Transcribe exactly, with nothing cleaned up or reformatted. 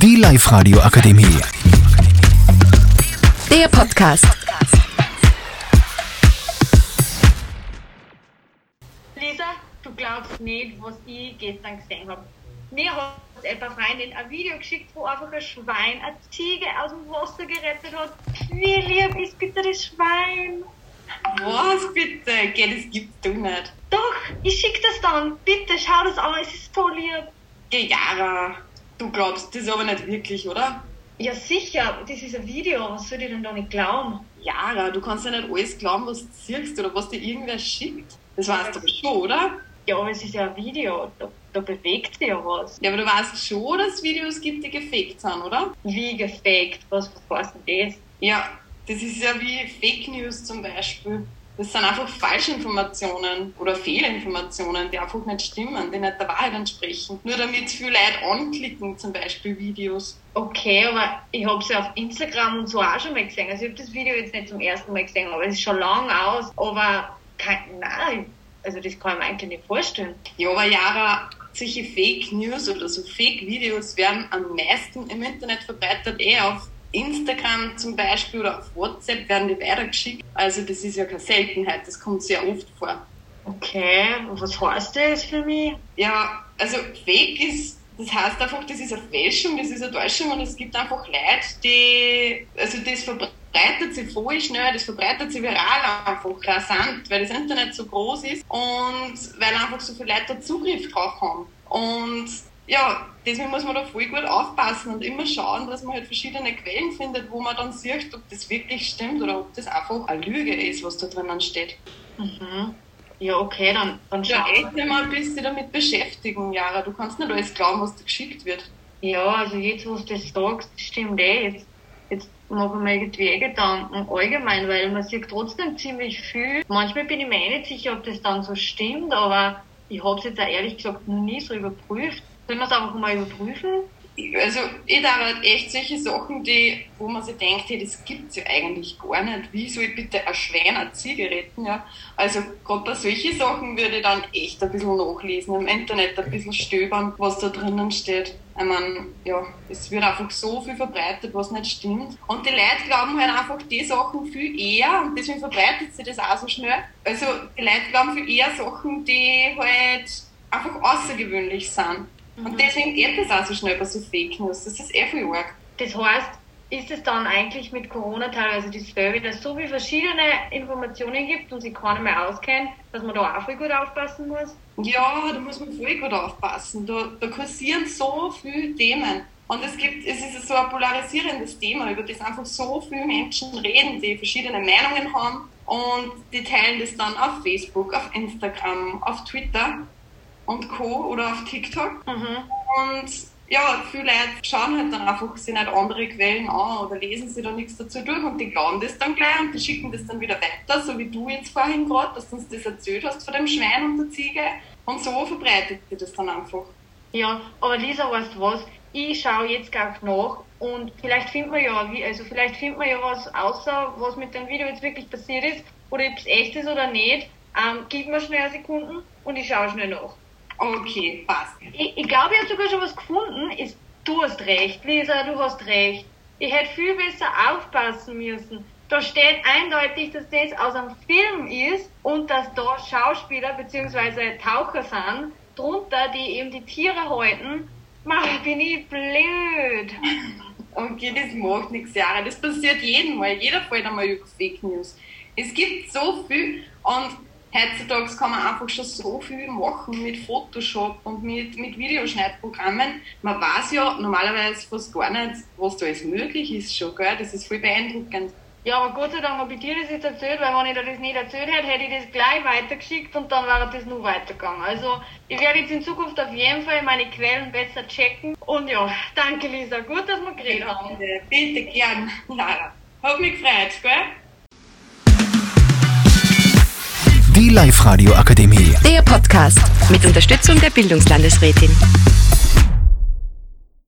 Die Life Radio Akademie. Der Podcast. Lisa, du glaubst nicht, was ich gestern gesehen habe. Mir hat eine Freundin ein Video geschickt, wo einfach ein Schwein eine Ziege aus dem Wasser gerettet hat. Wie lieb ist bitte das Schwein? Was bitte? Okay, das gibt's doch nicht. Doch, ich schick das dann. Bitte, schau das an, es ist so lieb. Geh, Jara, du glaubst das aber nicht wirklich, oder? Ja sicher, das ist ein Video, was soll ich denn da nicht glauben? Jara, du kannst ja nicht alles glauben, was du siehst oder was dir irgendwer schickt. Das weißt du aber schon, oder? Ja, aber es ist ja ein Video, da, da bewegt sich ja was. Ja, aber du weißt schon, dass es Videos gibt, die gefaked sind, oder? Wie gefaked? Was heißt denn das? Ja, das ist ja wie Fake News zum Beispiel. Das sind einfach Falschinformationen oder Fehlinformationen, die einfach nicht stimmen, die nicht der Wahrheit entsprechen. Nur damit viele Leute anklicken, zum Beispiel Videos. Okay, aber ich habe es ja auf Instagram und so auch schon mal gesehen. Also ich habe das Video jetzt nicht zum ersten Mal gesehen, aber es ist schon lang aus. Aber kein, nein, also das kann ich mir eigentlich nicht vorstellen. Ja, aber Jara, solche Fake News oder so Fake Videos werden am meisten im Internet verbreitet, eh auf Instagram zum Beispiel oder auf WhatsApp werden die weitergeschickt. Also das ist ja keine Seltenheit, das kommt sehr oft vor. Okay, und was heißt das für mich? Ja, also Fake ist, das heißt einfach, das ist eine Fälschung, das ist eine Täuschung und es gibt einfach Leute, die, also das verbreitet sich voll schnell, das verbreitet sich viral einfach rasant, weil das Internet so groß ist und weil einfach so viele Leute Zugriff drauf haben. Und ja, deswegen muss man da voll gut aufpassen und immer schauen, dass man halt verschiedene Quellen findet, wo man dann sieht, ob das wirklich stimmt oder ob das einfach eine Lüge ist, was da drinnen steht. Mhm. Ja, okay, dann, dann schauen wir. Ja, echt immer ein bisschen damit beschäftigen, Jara. Du kannst nicht alles glauben, was dir geschickt wird. Ja, also jetzt, wo du das sagst, stimmt eh. Jetzt, jetzt mache ich mir irgendwie Gedanken allgemein, weil man sieht trotzdem ziemlich viel. Manchmal bin ich mir eh nicht sicher, ob das dann so stimmt, aber ich habe es jetzt auch ehrlich gesagt noch nie so überprüft. Sollen wir es einfach mal überprüfen? Also ich darf halt echt solche Sachen, die, wo man sich denkt, hey, das gibt es ja eigentlich gar nicht. Wie soll ich bitte ein Schwein, eine Ziege retten? Ja? Also gerade bei solchen Sachen würde ich dann echt ein bisschen nachlesen, im Internet ein bisschen stöbern, was da drinnen steht. Ich meine, ja, es wird einfach so viel verbreitet, was nicht stimmt. Und die Leute glauben halt einfach die Sachen viel eher und deswegen verbreitet sich das auch so schnell. Also die Leute glauben viel eher Sachen, die halt einfach außergewöhnlich sind. Und deswegen geht das auch so schnell bei so Fake News. Das ist eher viel arg. Das heißt, ist es dann eigentlich mit Corona teilweise dasselbe, dass es so viele verschiedene Informationen gibt und sich keiner mehr auskennt, dass man da auch voll gut aufpassen muss? Ja, da muss man voll gut aufpassen. Da, da kursieren so viele Themen. Und es gibt, es ist so ein polarisierendes Thema, über das einfach so viele Menschen reden, die verschiedene Meinungen haben. Und die teilen das dann auf Facebook, auf Instagram, auf Twitter und Co. oder auf TikTok. Mhm. Und ja, viele Leute schauen halt dann einfach sich nicht andere Quellen an oder lesen sich da nichts dazu durch und die glauben das dann gleich und die schicken das dann wieder weiter, so wie du jetzt vorhin gerade, dass du uns das erzählt hast von dem Schwein und der Ziege. Und so verbreitet sich das dann einfach. Ja, aber Lisa, weißt du was? Ich schaue jetzt gerade nach und vielleicht findet man ja, also vielleicht findet man ja was außer, was mit dem Video jetzt wirklich passiert ist oder ob es echt ist oder nicht. Ähm, gib mir schnell Sekunden und ich schaue schnell nach. Okay, passt. Ich, ich glaube, ich habe sogar schon was gefunden. Ist, du hast recht, Lisa, du hast recht. Ich hätte viel besser aufpassen müssen. Da steht eindeutig, dass das aus einem Film ist und dass da Schauspieler bzw. Taucher sind, drunter, die eben die Tiere halten. Mach, bin ich blöd. Okay, das macht nichts, Jara. Das passiert jeden Mal. Jeder fällt einmal über Fake News. Es gibt so viel und heutzutage kann man einfach schon so viel machen mit Photoshop und mit, mit Videoschneidprogrammen. Man weiß ja normalerweise fast gar nicht, was da alles möglich ist schon, gell? Das ist voll beeindruckend. Ja, aber Gott sei Dank habe ich dir das jetzt erzählt, weil wenn ich dir das nicht erzählt hätte, hätte ich das gleich weitergeschickt und dann wäre das nur weitergegangen. Also ich werde jetzt in Zukunft auf jeden Fall meine Quellen besser checken. Und ja, danke Lisa, gut, dass wir geredet haben. Bitte, bitte gern, Lara. Hat mich gefreut, gell? Die Life Radio Akademie. Der Podcast mit Unterstützung der Bildungslandesrätin.